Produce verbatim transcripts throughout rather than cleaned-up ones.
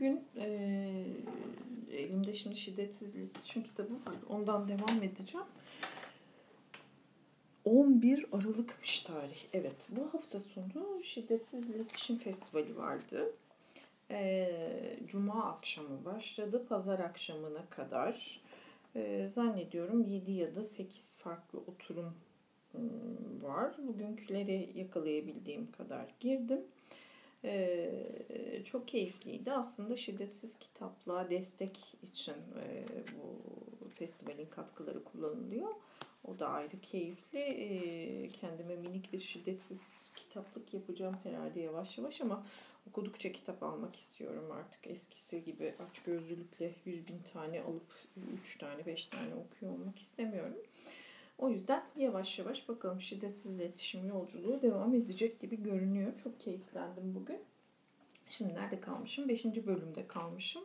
bugün e, elimde şimdi Şiddetsiz İletişim kitabı var. Ondan devam edeceğim. on bir Aralık'mış tarih. Evet, bu hafta sonu Şiddetsiz İletişim Festivali vardı. E, Cuma akşamı başladı. Pazar akşamına kadar e, zannediyorum yedi ya da sekiz farklı oturum var. Bugünküleri yakalayabildiğim kadar girdim. Ee, çok keyifliydi. Aslında şiddetsiz kitaplığa destek için e, bu festivalin katkıları kullanılıyor. O da ayrı keyifli. E, kendime minik bir şiddetsiz kitaplık yapacağım herhalde yavaş yavaş ama okudukça kitap almak istiyorum artık. Eskisi gibi açgözlülükle yüz bin tane alıp üç tane beş tane okuyor olmak istemiyorum. O yüzden yavaş yavaş bakalım, şiddetsiz iletişim yolculuğu devam edecek gibi görünüyor. Çok keyiflendim bugün. Şimdi nerede kalmışım? Beşinci bölümde kalmışım.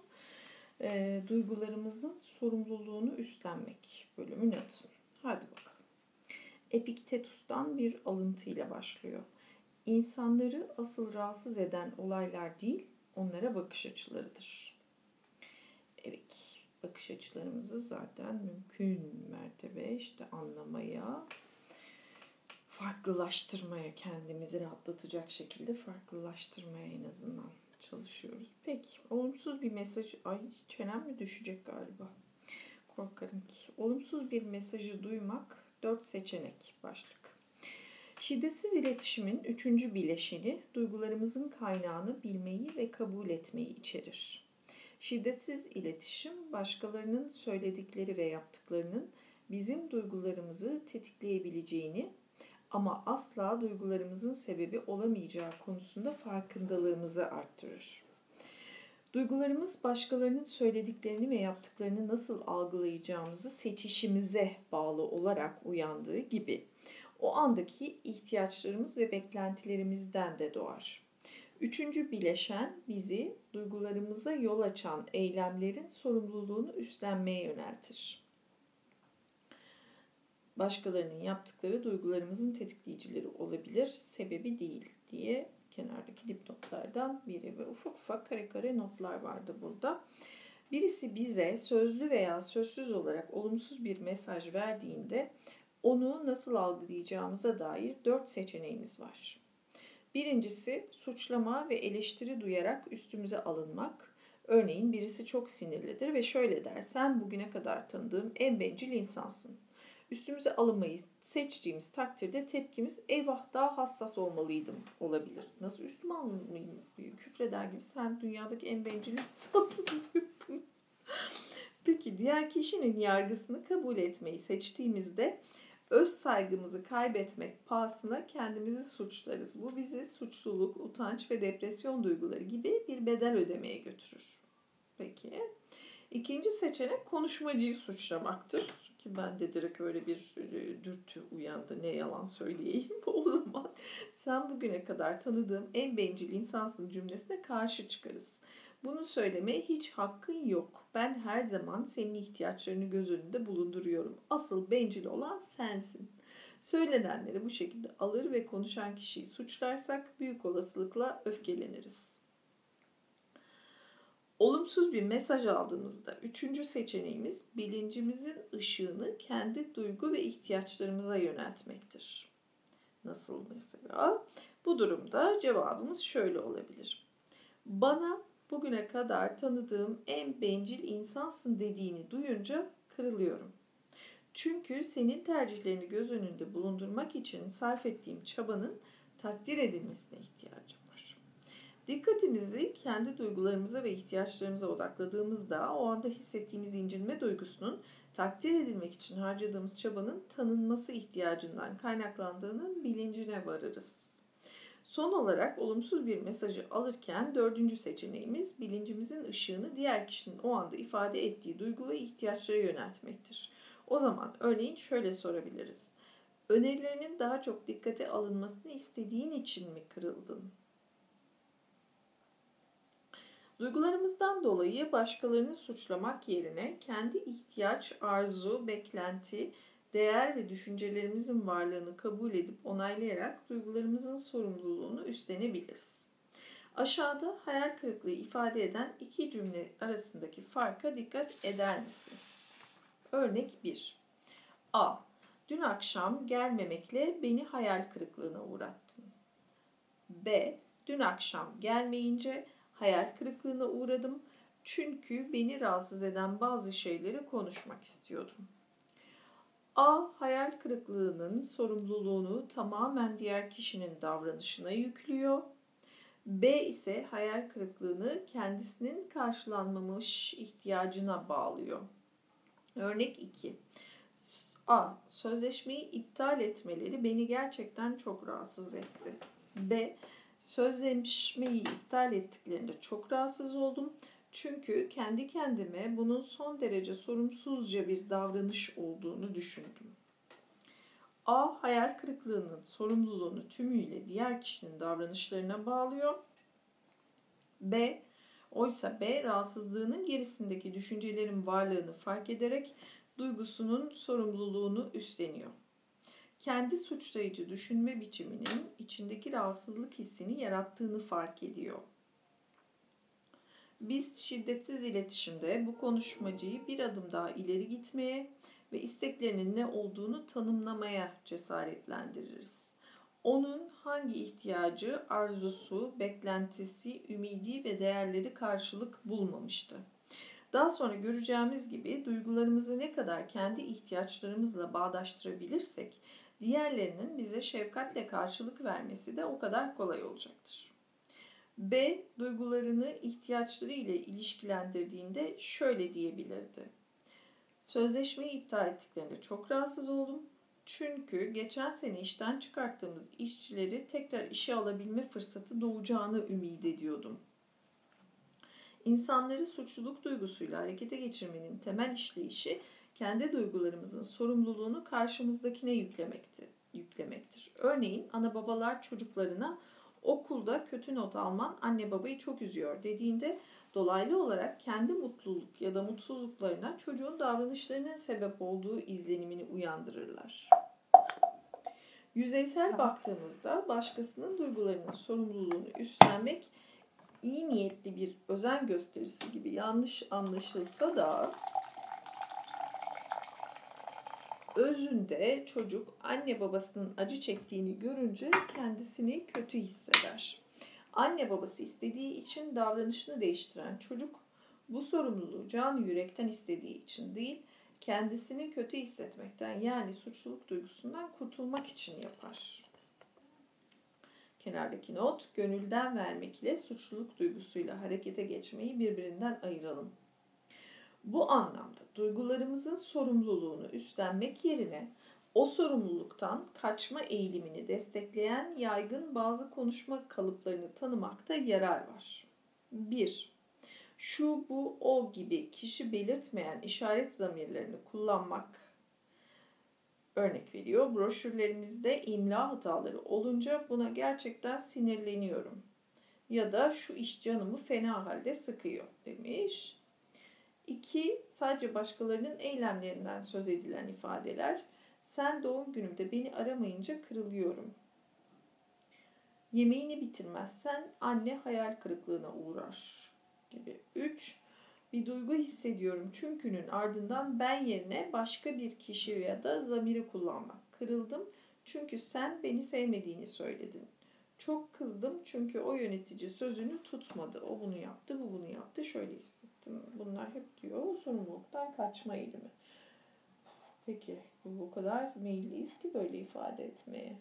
E, duygularımızın sorumluluğunu üstlenmek bölümün adı. Hadi bakalım. Epiktetus'tan bir alıntıyla başlıyor. İnsanları asıl rahatsız eden olaylar değil, onlara bakış açılarıdır. Evet. Bakış açılarımızı zaten mümkün mertebe işte anlamaya, farklılaştırmaya, kendimizi rahatlatacak şekilde farklılaştırmaya en azından çalışıyoruz. Peki, olumsuz bir mesaj... Ay, çenem mi düşecek galiba? Korkarım ki. Olumsuz bir mesajı duymak, dört seçenek başlık. Şiddetsiz iletişimin üçüncü bileşeni, duygularımızın kaynağını bilmeyi ve kabul etmeyi içerir. Şiddetsiz iletişim, başkalarının söyledikleri ve yaptıklarının bizim duygularımızı tetikleyebileceğini ama asla duygularımızın sebebi olamayacağı konusunda farkındalığımızı arttırır. Duygularımız, başkalarının söylediklerini ve yaptıklarını nasıl algılayacağımızı seçişimize bağlı olarak uyandığı gibi, o andaki ihtiyaçlarımız ve beklentilerimizden de doğar. Üçüncü bileşen bizi duygularımıza yol açan eylemlerin sorumluluğunu üstlenmeye yöneltir. Başkalarının yaptıkları duygularımızın tetikleyicileri olabilir, sebebi değil diye kenardaki dipnotlardan biri ve ufak ufak kare kare notlar vardı burada. Birisi bize sözlü veya sözsüz olarak olumsuz bir mesaj verdiğinde onu nasıl algılayacağımıza dair dört seçeneğimiz var. Birincisi, suçlama ve eleştiri duyarak üstümüze alınmak. Örneğin birisi çok sinirlidir ve şöyle der, sen bugüne kadar tanıdığım en bencil insansın. Üstümüze alınmayı seçtiğimiz takdirde tepkimiz, eyvah daha hassas olmalıydım olabilir. Nasıl üstüme alınmayayım, küfreder gibi, sen dünyadaki en bencil insansın diyorum. Peki, diğer kişinin yargısını kabul etmeyi seçtiğimizde, öz saygımızı kaybetmek pahasına kendimizi suçlarız. Bu bizi suçluluk, utanç ve depresyon duyguları gibi bir bedel ödemeye götürür. Peki. İkinci seçenek konuşmacıyı suçlamaktır. Ki ben de direkt öyle bir dürtü uyandı. Ne yalan söyleyeyim. O zaman sen bugüne kadar tanıdığım en bencil insansın cümlesine karşı çıkarız. Bunu söylemeye hiç hakkın yok. Ben her zaman senin ihtiyaçlarını göz önünde bulunduruyorum. Asıl bencil olan sensin. Söylenenleri bu şekilde alır ve konuşan kişiyi suçlarsak büyük olasılıkla öfkeleniriz. Olumsuz bir mesaj aldığımızda üçüncü seçeneğimiz bilincimizin ışığını kendi duygu ve ihtiyaçlarımıza yöneltmektir. Nasıl mesela? Bu durumda cevabımız şöyle olabilir. Bana bugüne kadar tanıdığım en bencil insansın dediğini duyunca kırılıyorum. Çünkü senin tercihlerini göz önünde bulundurmak için sarf ettiğim çabanın takdir edilmesine ihtiyacım var. Dikkatimizi kendi duygularımıza ve ihtiyaçlarımıza odakladığımızda o anda hissettiğimiz incinme duygusunun takdir edilmek için harcadığımız çabanın tanınması ihtiyacından kaynaklandığının bilincine varırız. Son olarak olumsuz bir mesajı alırken dördüncü seçeneğimiz bilincimizin ışığını diğer kişinin o anda ifade ettiği duygu ve ihtiyaçlara yöneltmektir. O zaman örneğin şöyle sorabiliriz. Önerilerinin daha çok dikkate alınmasını istediğin için mi kırıldın? Duygularımızdan dolayı başkalarını suçlamak yerine kendi ihtiyaç, arzu, beklenti, değer ve düşüncelerimizin varlığını kabul edip onaylayarak duygularımızın sorumluluğunu üstlenebiliriz. Aşağıda hayal kırıklığı ifade eden iki cümle arasındaki farka dikkat eder misiniz? Örnek bir. A. Dün akşam gelmemekle beni hayal kırıklığına uğrattın. B. Dün akşam gelmeyince hayal kırıklığına uğradım çünkü beni rahatsız eden bazı şeyleri konuşmak istiyordum. A. Hayal kırıklığının sorumluluğunu tamamen diğer kişinin davranışına yüklüyor. B ise hayal kırıklığını kendisinin karşılanmamış ihtiyacına bağlıyor. Örnek iki. A. Sözleşmeyi iptal etmeleri beni gerçekten çok rahatsız etti. B. Sözleşmeyi iptal ettiklerinde çok rahatsız oldum. Çünkü kendi kendime bunun son derece sorumsuzca bir davranış olduğunu düşündüm. A. Hayal kırıklığının sorumluluğunu tümüyle diğer kişinin davranışlarına bağlıyor. B. Oysa B. Rahatsızlığının gerisindeki düşüncelerin varlığını fark ederek duygusunun sorumluluğunu üstleniyor. Kendi suçlayıcı düşünme biçiminin içindeki rahatsızlık hissini yarattığını fark ediyor. Biz şiddetsiz iletişimde bu konuşmacıyı bir adım daha ileri gitmeye ve isteklerinin ne olduğunu tanımlamaya cesaretlendiririz. Onun hangi ihtiyacı, arzusu, beklentisi, ümidi ve değerleri karşılık bulmamıştı. Daha sonra göreceğimiz gibi duygularımızı ne kadar kendi ihtiyaçlarımızla bağdaştırabilirsek, diğerlerinin bize şefkatle karşılık vermesi de o kadar kolay olacaktır. B. Duygularını ihtiyaçları ile ilişkilendirdiğinde şöyle diyebilirdi. Sözleşmeyi iptal ettiklerinde çok rahatsız oldum. Çünkü geçen sene işten çıkarttığımız işçileri tekrar işe alabilme fırsatı doğacağını ümit ediyordum. İnsanları suçluluk duygusuyla harekete geçirmenin temel işleyişi kendi duygularımızın sorumluluğunu karşımızdakine yüklemekti, yüklemektir. Örneğin ana babalar çocuklarına okulda kötü not alman anne babayı çok üzüyor dediğinde dolaylı olarak kendi mutluluk ya da mutsuzluklarına çocuğun davranışlarının sebep olduğu izlenimini uyandırırlar. Yüzeysel baktığımızda başkasının duygularının sorumluluğunu üstlenmek iyi niyetli bir özen gösterisi gibi yanlış anlaşılsa da özünde çocuk anne babasının acı çektiğini görünce kendisini kötü hisseder. Anne babası istediği için davranışını değiştiren çocuk bu sorumluluğu can yürekten istediği için değil, kendisini kötü hissetmekten yani suçluluk duygusundan kurtulmak için yapar. Kenardaki not, gönülden vermek ile suçluluk duygusuyla harekete geçmeyi birbirinden ayıralım. Bu anlamda duygularımızın sorumluluğunu üstlenmek yerine o sorumluluktan kaçma eğilimini destekleyen yaygın bazı konuşma kalıplarını tanımakta yarar var. bir. Şu, bu, o gibi kişi belirtmeyen işaret zamirlerini kullanmak örnek veriyor. Broşürlerimizde imla hataları olunca buna gerçekten sinirleniyorum. Ya da şu iş canımı fena halde sıkıyor demiş. iki. Sadece başkalarının eylemlerinden söz edilen ifadeler. Sen doğum günümde beni aramayınca kırılıyorum. Yemeğini bitirmezsen anne hayal kırıklığına uğrar gibi. üç. Bir duygu hissediyorum çünkü'nün ardından ben yerine başka bir kişi ya da zamiri kullanmak. Kırıldım çünkü sen beni sevmediğini söyledin. Çok kızdım çünkü o yönetici sözünü tutmadı. O bunu yaptı, bu bunu yaptı, şöyle hissettim. Bunlar hep diyor sorumluluktan kaçma eğilimi. Peki bu kadar meyilliyiz ki böyle ifade etmeye.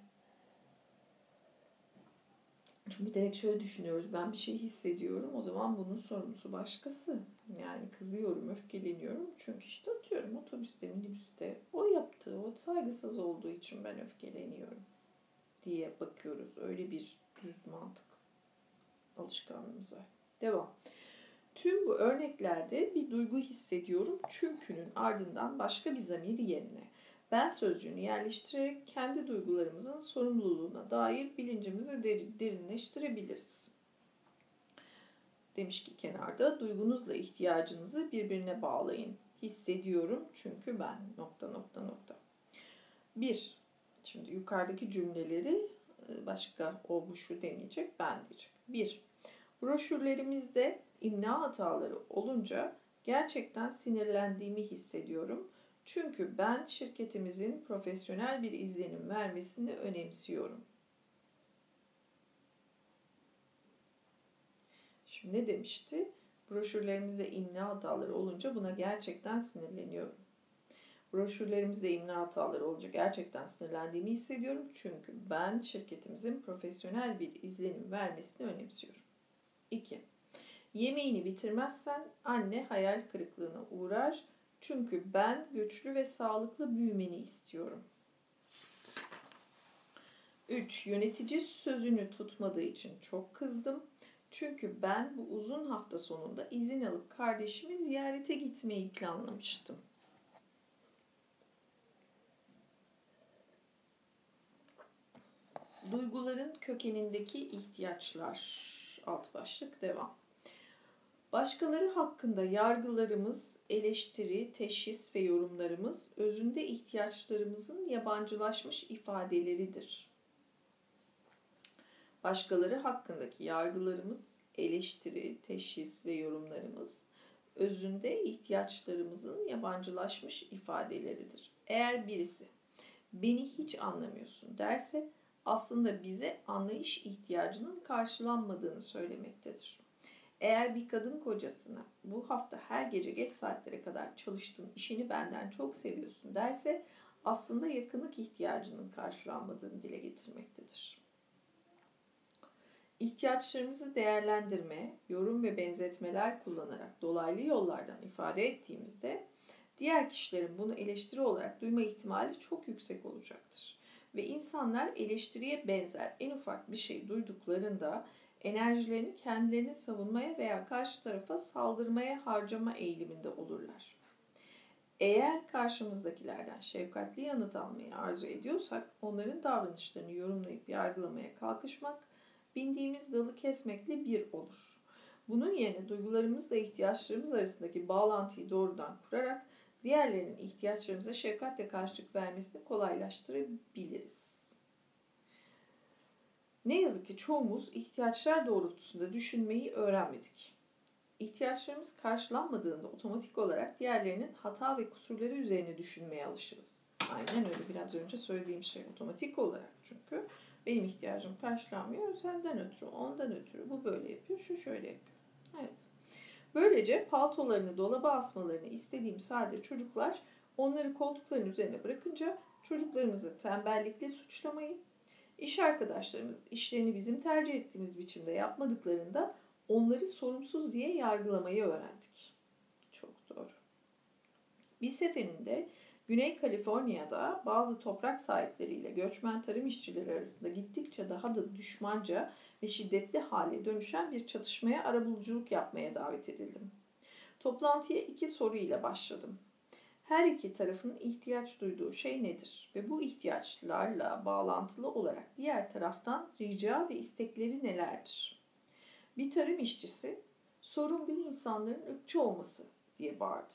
Çünkü direkt şöyle düşünüyoruz. Ben bir şey hissediyorum. O zaman bunun sorumlusu başkası. Yani kızıyorum, öfkeleniyorum. Çünkü işte atıyorum otobüste, minibüste. O yaptığı, o saygısız olduğu için ben öfkeleniyorum diye bakıyoruz. Öyle bir düz mantık alışkanlığımız var. Devam. Tüm bu örneklerde bir duygu hissediyorum çünkü'nün ardından başka bir zamir yerine ben sözcüğünü yerleştirerek kendi duygularımızın sorumluluğuna dair bilincimizi derinleştirebiliriz. Demiş ki kenarda duygunuzla ihtiyacınızı birbirine bağlayın. Hissediyorum çünkü ben nokta nokta nokta. bir. Şimdi yukarıdaki cümleleri başka o bu şu demeyecek ben diyecek. bir. Broşürlerimizde imla hataları olunca gerçekten sinirlendiğimi hissediyorum. Çünkü ben şirketimizin profesyonel bir izlenim vermesini önemsiyorum. Şimdi ne demişti? Broşürlerimizde imla hataları olunca buna gerçekten sinirleniyorum. Broşürlerimizde imla hataları olunca gerçekten sinirlendiğimi hissediyorum. Çünkü ben şirketimizin profesyonel bir izlenim vermesini önemsiyorum. iki. Yemeğini bitirmezsen anne hayal kırıklığına uğrar. Çünkü ben güçlü ve sağlıklı büyümeni istiyorum. üç. Yönetici sözünü tutmadığı için çok kızdım. Çünkü ben bu uzun hafta sonunda izin alıp kardeşimi ziyarete gitmeyi planlamıştım. Duyguların kökenindeki ihtiyaçlar. Alt başlık devam. Başkaları hakkında yargılarımız, eleştiri, teşhis ve yorumlarımız özünde ihtiyaçlarımızın yabancılaşmış ifadeleridir. Başkaları hakkındaki yargılarımız, eleştiri, teşhis ve yorumlarımız özünde ihtiyaçlarımızın yabancılaşmış ifadeleridir. Eğer birisi beni hiç anlamıyorsun derse aslında bize anlayış ihtiyacının karşılanmadığını söylemektedir. Eğer bir kadın kocasına bu hafta her gece geç saatlere kadar çalıştığın işini benden çok seviyorsun derse aslında yakınlık ihtiyacının karşılanmadığını dile getirmektedir. İhtiyaçlarımızı değerlendirme, yorum ve benzetmeler kullanarak dolaylı yollardan ifade ettiğimizde diğer kişilerin bunu eleştiri olarak duyma ihtimali çok yüksek olacaktır. Ve insanlar eleştiriye benzer en ufak bir şey duyduklarında enerjilerini kendilerini savunmaya veya karşı tarafa saldırmaya harcama eğiliminde olurlar. Eğer karşımızdakilerden şefkatli yanıt almayı arzu ediyorsak onların davranışlarını yorumlayıp yargılamaya kalkışmak bindiğimiz dalı kesmekle bir olur. Bunun yerine duygularımızla ihtiyaçlarımız arasındaki bağlantıyı doğrudan kurarak diğerlerinin ihtiyaçlarımıza şefkatle karşılık vermesini kolaylaştırabiliriz. Ne yazık ki çoğumuz ihtiyaçlar doğrultusunda düşünmeyi öğrenmedik. İhtiyaçlarımız karşılanmadığında otomatik olarak diğerlerinin hata ve kusurları üzerine düşünmeye alışırız. Aynen öyle, biraz önce söylediğim şey otomatik olarak, çünkü benim ihtiyacım karşılanmıyor, senden ötürü, ondan ötürü, bu böyle yapıyor, şu şöyle yapıyor. Evet. Böylece paltolarını dolaba asmalarını istediğim sadece çocuklar, onları koltukların üzerine bırakınca çocuklarımızı tembellikle suçlamayı, İş arkadaşlarımız işlerini bizim tercih ettiğimiz biçimde yapmadıklarında onları sorumsuz diye yargılamayı öğrendik. Çok doğru. Bir seferinde Güney Kaliforniya'da bazı toprak sahipleriyle göçmen tarım işçileri arasında gittikçe daha da düşmanca ve şiddetli hale dönüşen bir çatışmaya arabuluculuk yapmaya davet edildim. Toplantıya iki soruyla başladım. Her iki tarafın ihtiyaç duyduğu şey nedir ve bu ihtiyaçlarla bağlantılı olarak diğer taraftan rica ve istekleri nelerdir? Bir tarım işçisi, "Sorun bir insanların ırkçı olması," diye bağırdı.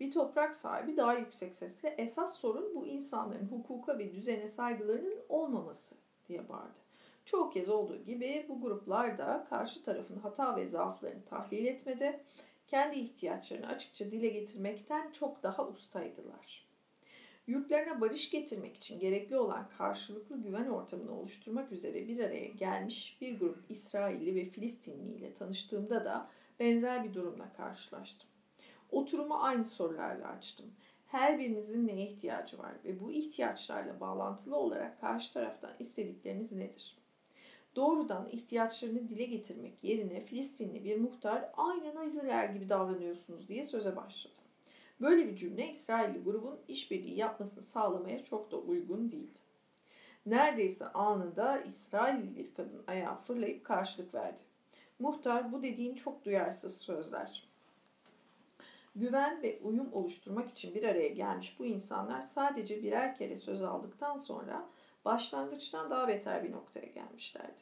Bir toprak sahibi daha yüksek sesle, "Esas sorun bu insanların hukuka ve düzene saygılarının olmaması," diye bağırdı. Çoğu kez olduğu gibi bu gruplar da karşı tarafın hata ve zaaflarını tahlil etmede, kendi ihtiyaçlarını açıkça dile getirmekten çok daha ustaydılar. Yurtlarına barış getirmek için gerekli olan karşılıklı güven ortamını oluşturmak üzere bir araya gelmiş bir grup İsrailli ve Filistinli ile tanıştığımda da benzer bir durumla karşılaştım. Oturumu aynı sorularla açtım. Her birinizin neye ihtiyacı var ve bu ihtiyaçlarla bağlantılı olarak karşı taraftan istedikleriniz nedir? Doğrudan ihtiyaçlarını dile getirmek yerine Filistinli bir muhtar, "Aynı Naziler gibi davranıyorsunuz," diye söze başladı. Böyle bir cümle İsrailli grubun işbirliği yapmasını sağlamaya çok da uygun değildi. Neredeyse anında İsrailli bir kadın ayağa fırlayıp karşılık verdi. "Muhtar, bu dediğin çok duyarsız sözler. Güven ve uyum oluşturmak için bir araya gelmiş bu insanlar sadece birer kere söz aldıktan sonra başlangıçtan daha beter bir noktaya gelmişlerdi.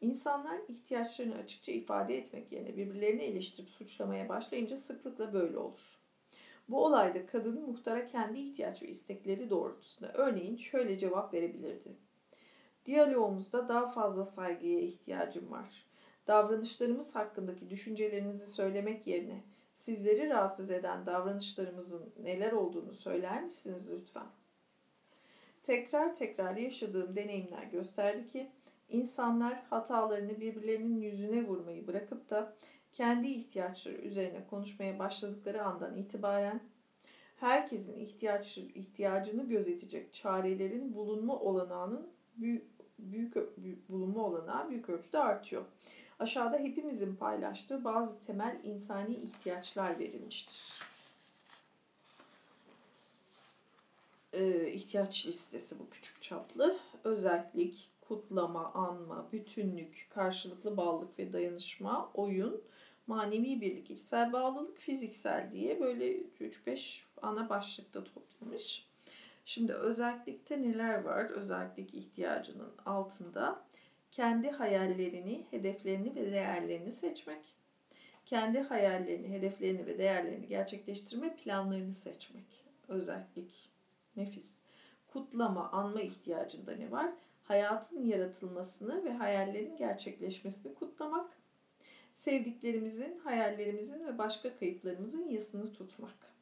İnsanlar ihtiyaçlarını açıkça ifade etmek yerine birbirlerini eleştirip suçlamaya başlayınca sıklıkla böyle olur. Bu olayda kadın muhtara kendi ihtiyaç ve istekleri doğrultusunda örneğin şöyle cevap verebilirdi. "Diyaloğumuzda daha fazla saygıya ihtiyacım var. davranışlarımız hakkındaki düşüncelerinizi söylemek yerine sizleri rahatsız eden davranışlarımızın neler olduğunu söyler misiniz lütfen? Tekrar tekrar yaşadığım deneyimler gösterdi ki insanlar hatalarını birbirlerinin yüzüne vurmayı bırakıp da kendi ihtiyaçları üzerine konuşmaya başladıkları andan itibaren herkesin ihtiyaç, ihtiyacını gözetecek çarelerin bulunma olanağının büyük, büyük, büyük bulunma olanağı büyük ölçüde artıyor. Aşağıda hepimizin paylaştığı bazı temel insani ihtiyaçlar verilmiştir. Ee, ihtiyaç listesi bu küçük çaplı. Özellik, kutlama, anma, bütünlük, karşılıklı bağlılık ve dayanışma, oyun, manevi birlik, içsel bağlılık, fiziksel diye böyle üç beş ana başlıkta toplamış. Şimdi özellikte neler var? Özellik ihtiyacının altında kendi hayallerini, hedeflerini ve değerlerini seçmek. Kendi hayallerini, hedeflerini ve değerlerini gerçekleştirme planlarını seçmek. Özellik. Nefis. Kutlama, anma ihtiyacında ne var? Hayatın yaratılmasını ve hayallerin gerçekleşmesini kutlamak. Sevdiklerimizin, hayallerimizin ve başka kayıplarımızın yasını tutmak.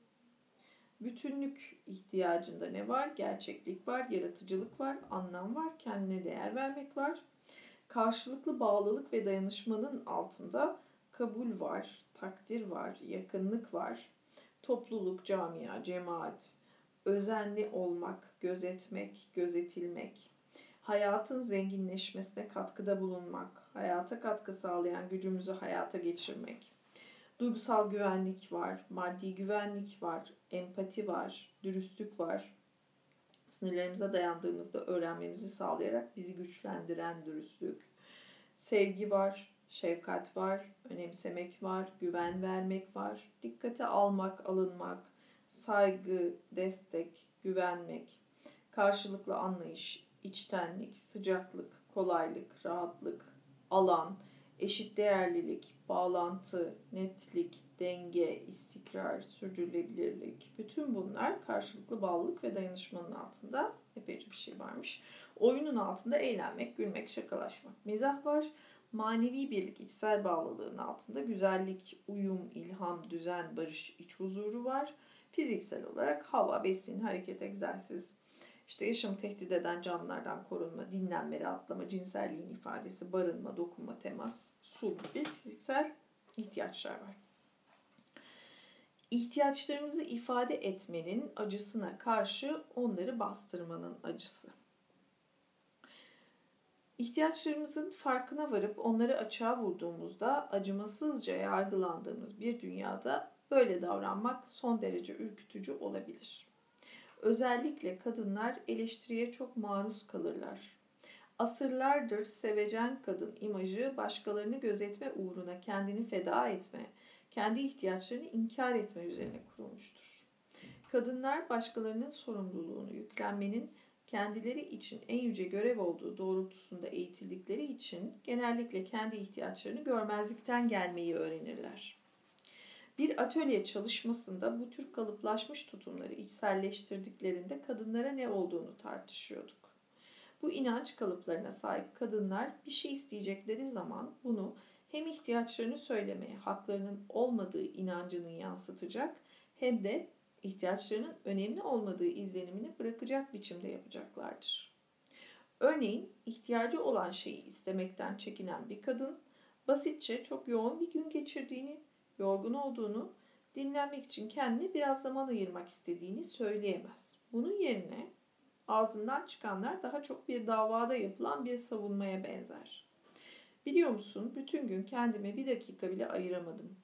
Bütünlük ihtiyacında ne var? Gerçeklik var, yaratıcılık var, anlam var, kendine değer vermek var. Karşılıklı bağlılık ve dayanışmanın altında kabul var, takdir var, yakınlık var. Topluluk, camia, cemaat, özenli olmak, gözetmek, gözetilmek. Hayatın zenginleşmesine katkıda bulunmak, hayata katkı sağlayan gücümüzü hayata geçirmek. Duygusal güvenlik var, maddi güvenlik var, empati var, dürüstlük var. Sınırlarımıza dayandığımızda öğrenmemizi sağlayarak bizi güçlendiren dürüstlük. Sevgi var, şefkat var, önemsemek var, güven vermek var. Dikkate almak, alınmak, saygı, destek, güvenmek, karşılıklı anlayış, içtenlik, sıcaklık, kolaylık, rahatlık, alan, eşit değerlilik, bağlantı, netlik, denge, istikrar, sürdürülebilirlik. Bütün bunlar karşılıklı bağlılık ve dayanışmanın altında epeyce bir şey varmış. Oyunun altında eğlenmek, gülmek, şakalaşmak, mizah var. Manevi birlik, içsel bağlılığın altında güzellik, uyum, ilham, düzen, barış, iç huzuru var. Fiziksel olarak hava, besin, hareket, egzersiz, İşte yaşamı tehdit eden canlılardan korunma, dinlenme, rahatlama, cinselliğin ifadesi, barınma, dokunma, temas, su gibi fiziksel ihtiyaçlar var. İhtiyaçlarımızı ifade etmenin acısına karşı onları bastırmanın acısı. İhtiyaçlarımızın farkına varıp onları açığa vurduğumuzda acımasızca yargılandığımız bir dünyada böyle davranmak son derece ürkütücü olabilir. Özellikle kadınlar eleştiriye çok maruz kalırlar. Asırlardır sevecen kadın imajı başkalarını gözetme uğruna kendini feda etme, kendi ihtiyaçlarını inkar etme üzerine kurulmuştur. Kadınlar başkalarının sorumluluğunu yüklenmenin kendileri için en yüce görev olduğu doğrultusunda eğitildikleri için genellikle kendi ihtiyaçlarını görmezlikten gelmeyi öğrenirler. Bir atölye çalışmasında bu tür kalıplaşmış tutumları içselleştirdiklerinde kadınlara ne olduğunu tartışıyorduk. Bu inanç kalıplarına sahip kadınlar bir şey isteyecekleri zaman bunu hem ihtiyaçlarını söylemeye haklarının olmadığı inancını yansıtacak hem de ihtiyaçlarının önemli olmadığı izlenimini bırakacak biçimde yapacaklardır. Örneğin ihtiyacı olan şeyi istemekten çekinen bir kadın basitçe çok yoğun bir gün geçirdiğini, yorgun olduğunu, dinlenmek için kendine biraz zaman ayırmak istediğini söyleyemez. Bunun yerine ağzından çıkanlar daha çok bir davada yapılan bir savunmaya benzer. Biliyor musun, bütün gün kendime bir dakika bile ayıramadım.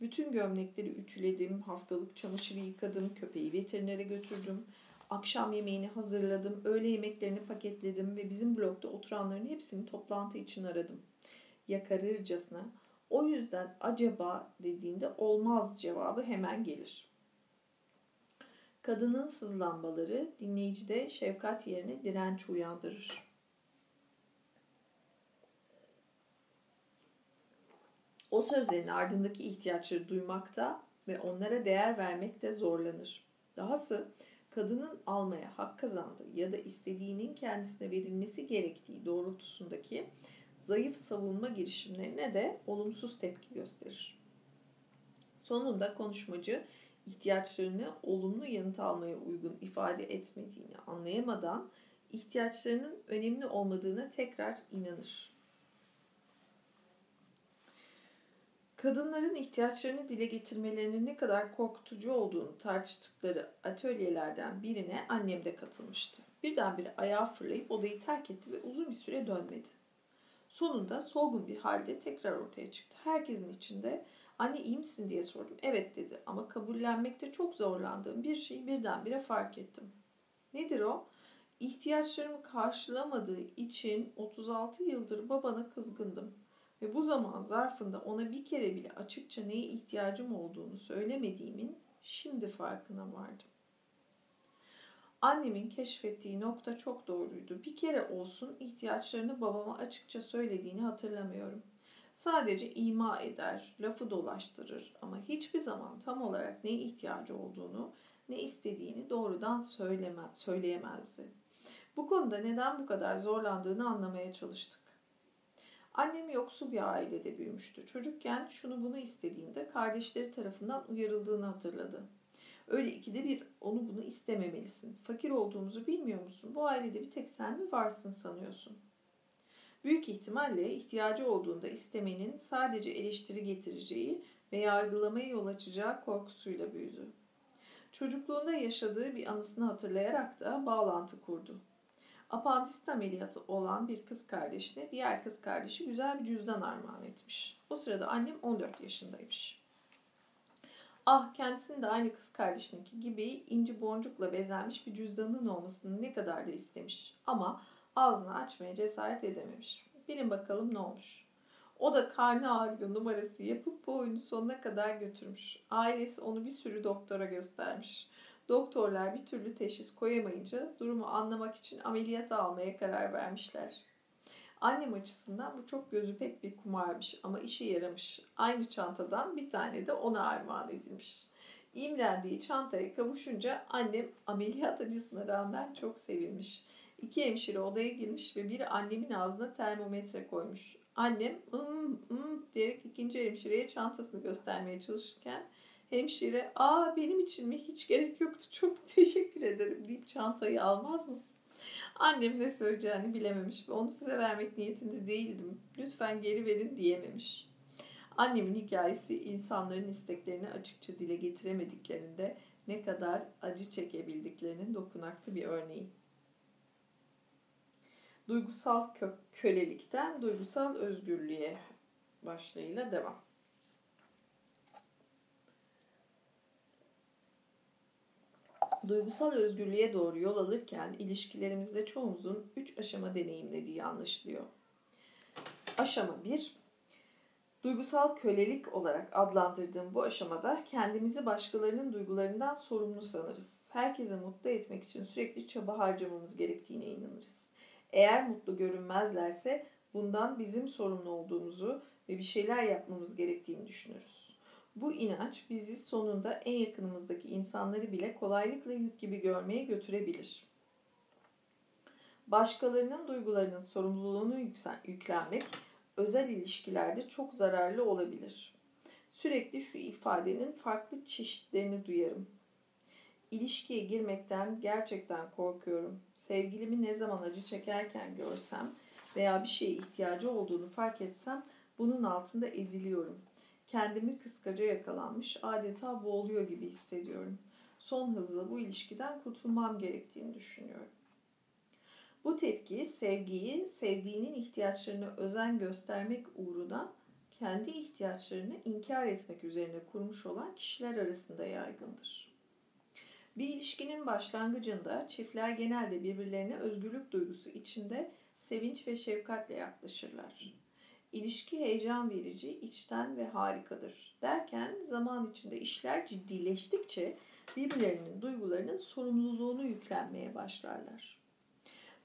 Bütün gömlekleri ütüledim, haftalık çamaşırı yıkadım, köpeği veterinere götürdüm, akşam yemeğini hazırladım, öğle yemeklerini paketledim ve bizim blokta oturanların hepsini toplantı için aradım. Yakarırcasına, o yüzden acaba dediğinde olmaz cevabı hemen gelir. Kadının sızlanmaları dinleyicide şefkat yerine direnç uyandırır. O sözlerin ardındaki ihtiyaçları duymakta ve onlara değer vermekte zorlanır. Dahası kadının almaya hak kazandığı ya da istediğinin kendisine verilmesi gerektiği doğrultusundaki zayıf savunma girişimlerine de olumsuz tepki gösterir. Sonunda konuşmacı ihtiyaçlarını olumlu yanıt almaya uygun ifade etmediğini anlayamadan ihtiyaçlarının önemli olmadığına tekrar inanır. Kadınların ihtiyaçlarını dile getirmelerinin ne kadar korkutucu olduğunu tartıştıkları atölyelerden birine annem de katılmıştı. Birdenbire ayağa fırlayıp odayı terk etti ve uzun bir süre dönmedi. Sonunda solgun bir halde tekrar ortaya çıktı. Herkesin içinde "Anne iyi misin?" diye sordum. "Evet" dedi, ama kabullenmekte çok zorlandığım bir şeyi birdenbire fark ettim. "Nedir o?" "İhtiyaçlarımı karşılamadığı için otuz altı yıldır babana kızgındım ve bu zaman zarfında ona bir kere bile açıkça neye ihtiyacım olduğunu söylemediğimin şimdi farkına vardım." Annemin keşfettiği nokta çok doğruydu. Bir kere olsun ihtiyaçlarını babama açıkça söylediğini hatırlamıyorum. Sadece ima eder, lafı dolaştırır ama hiçbir zaman tam olarak neye ihtiyacı olduğunu, ne istediğini doğrudan söyleme, söyleyemezdi. Bu konuda neden bu kadar zorlandığını anlamaya çalıştık. Annem yoksul bir ailede büyümüştü. Çocukken şunu bunu istediğinde kardeşleri tarafından uyarıldığını hatırladı. "Öyle ikide bir onu bunu istememelisin. Fakir olduğumuzu bilmiyor musun? Bu ailede bir tek sen mi varsın sanıyorsun?" Büyük ihtimalle ihtiyacı olduğunda istemenin sadece eleştiri getireceği ve yargılamaya yol açacağı korkusuyla büyüdü. Çocukluğunda yaşadığı bir anısını hatırlayarak da bağlantı kurdu. Apandisit ameliyatı olan bir kız kardeşine diğer kız kardeşi güzel bir cüzdan armağan etmiş. O sırada annem on dört yaşındaymış. Ah, kendisinin de aynı kız kardeşinki gibi inci boncukla bezenmiş bir cüzdanının olmasını ne kadar da istemiş. Ama ağzını açmaya cesaret edememiş. Bilin bakalım ne olmuş. O da karnı ağrıyor numarası yapıp bu oyunu sonuna kadar götürmüş. Ailesi onu bir sürü doktora göstermiş. Doktorlar bir türlü teşhis koyamayınca durumu anlamak için ameliyat almaya karar vermişler. Annem açısından bu çok gözü pek bir kumarmış ama işe yaramış. Aynı çantadan bir tane de ona armağan edilmiş. İmrendiği çantaya kavuşunca annem ameliyat acısına rağmen çok sevinmiş. İki hemşire odaya girmiş ve biri annemin ağzına termometre koymuş. Annem ım ım diyerek ikinci hemşireye çantasını göstermeye çalışırken hemşire "Aa, benim için mi? Hiç gerek yoktu. Çok teşekkür ederim" deyip çantayı almaz mı? Annem ne söyleyeceğini bilememiş ve "Onu size vermek niyetinde değildim. Lütfen geri verin" diyememiş. Annemin hikayesi insanların isteklerini açıkça dile getiremediklerinde ne kadar acı çekebildiklerinin dokunaklı bir örneği. Duygusal kö- kölelikten duygusal özgürlüğe başlığıyla devam. Duygusal özgürlüğe doğru yol alırken ilişkilerimizde çoğumuzun üç aşama deneyimlediği anlaşılıyor. Aşama bir, duygusal kölelik olarak adlandırdığım bu aşamada kendimizi başkalarının duygularından sorumlu sanırız. Herkesi mutlu etmek için sürekli çaba harcamamız gerektiğine inanırız. Eğer mutlu görünmezlerse bundan bizim sorumlu olduğumuzu ve bir şeyler yapmamız gerektiğini düşünürüz. Bu inanç bizi sonunda en yakınımızdaki insanları bile kolaylıkla yük gibi görmeye götürebilir. Başkalarının duygularının sorumluluğunu yüklenmek özel ilişkilerde çok zararlı olabilir. Sürekli şu ifadenin farklı çeşitlerini duyarım. "İlişkiye girmekten gerçekten korkuyorum. Sevgilimi ne zaman acı çekerken görsem veya bir şeye ihtiyacı olduğunu fark etsem bunun altında eziliyorum. Kendimi kıskaca yakalanmış, adeta boğuluyor gibi hissediyorum. Son hızla bu ilişkiden kurtulmam gerektiğini düşünüyorum." Bu tepki sevgiyi, sevdiğinin ihtiyaçlarına özen göstermek uğruna kendi ihtiyaçlarını inkar etmek üzerine kurmuş olan kişiler arasında yaygındır. Bir ilişkinin başlangıcında çiftler genelde birbirlerine özgürlük duygusu içinde sevinç ve şefkatle yaklaşırlar. "İlişki heyecan verici, içten ve harikadır" derken zaman içinde işler ciddileştikçe birbirlerinin duygularının sorumluluğunu yüklenmeye başlarlar.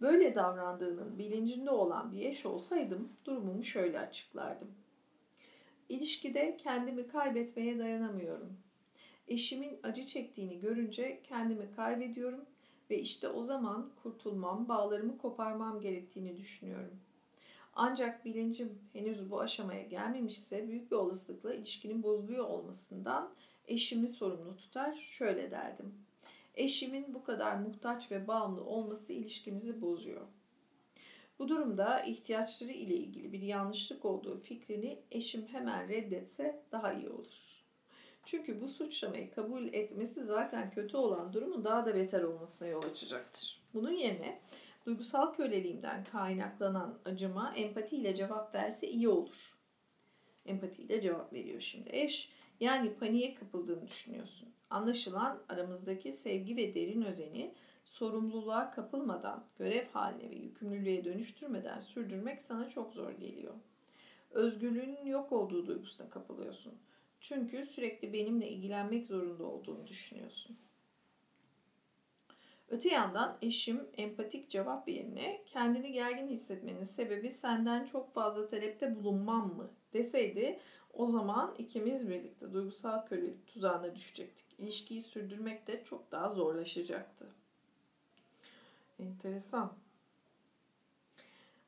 Böyle davrandığının bilincinde olan bir eş olsaydım durumumu şöyle açıklardım. "İlişkide kendimi kaybetmeye dayanamıyorum. Eşimin acı çektiğini görünce kendimi kaybediyorum ve işte o zaman kurtulmam, bağlarımı koparmam gerektiğini düşünüyorum. Ancak bilincim henüz bu aşamaya gelmemişse büyük bir olasılıkla ilişkinin bozuluyor olmasından eşimi sorumlu tutar, şöyle derdim. Eşimin bu kadar muhtaç ve bağımlı olması ilişkimizi bozuyor. Bu durumda ihtiyaçları ile ilgili bir yanlışlık olduğu fikrini eşim hemen reddetse daha iyi olur. Çünkü bu suçlamayı kabul etmesi zaten kötü olan durumun daha da beter olmasına yol açacaktır. Bunun yerine duygusal köleliğimden kaynaklanan acıma empatiyle cevap verse iyi olur. Empatiyle cevap veriyor şimdi eş. Yani paniğe kapıldığını düşünüyorsun. Anlaşılan aramızdaki sevgi ve derin özeni sorumluluğa kapılmadan, görev haline ve yükümlülüğe dönüştürmeden sürdürmek sana çok zor geliyor. Özgürlüğünün yok olduğu duygusuna kapılıyorsun. Çünkü sürekli benimle ilgilenmek zorunda olduğunu düşünüyorsun. Öte yandan eşim empatik cevap yerine kendini gergin hissetmenin sebebi senden çok fazla talepte bulunmam mı deseydi o zaman ikimiz birlikte duygusal kölelik tuzağına düşecektik. İlişkiyi sürdürmek de çok daha zorlaşacaktı. Enteresan.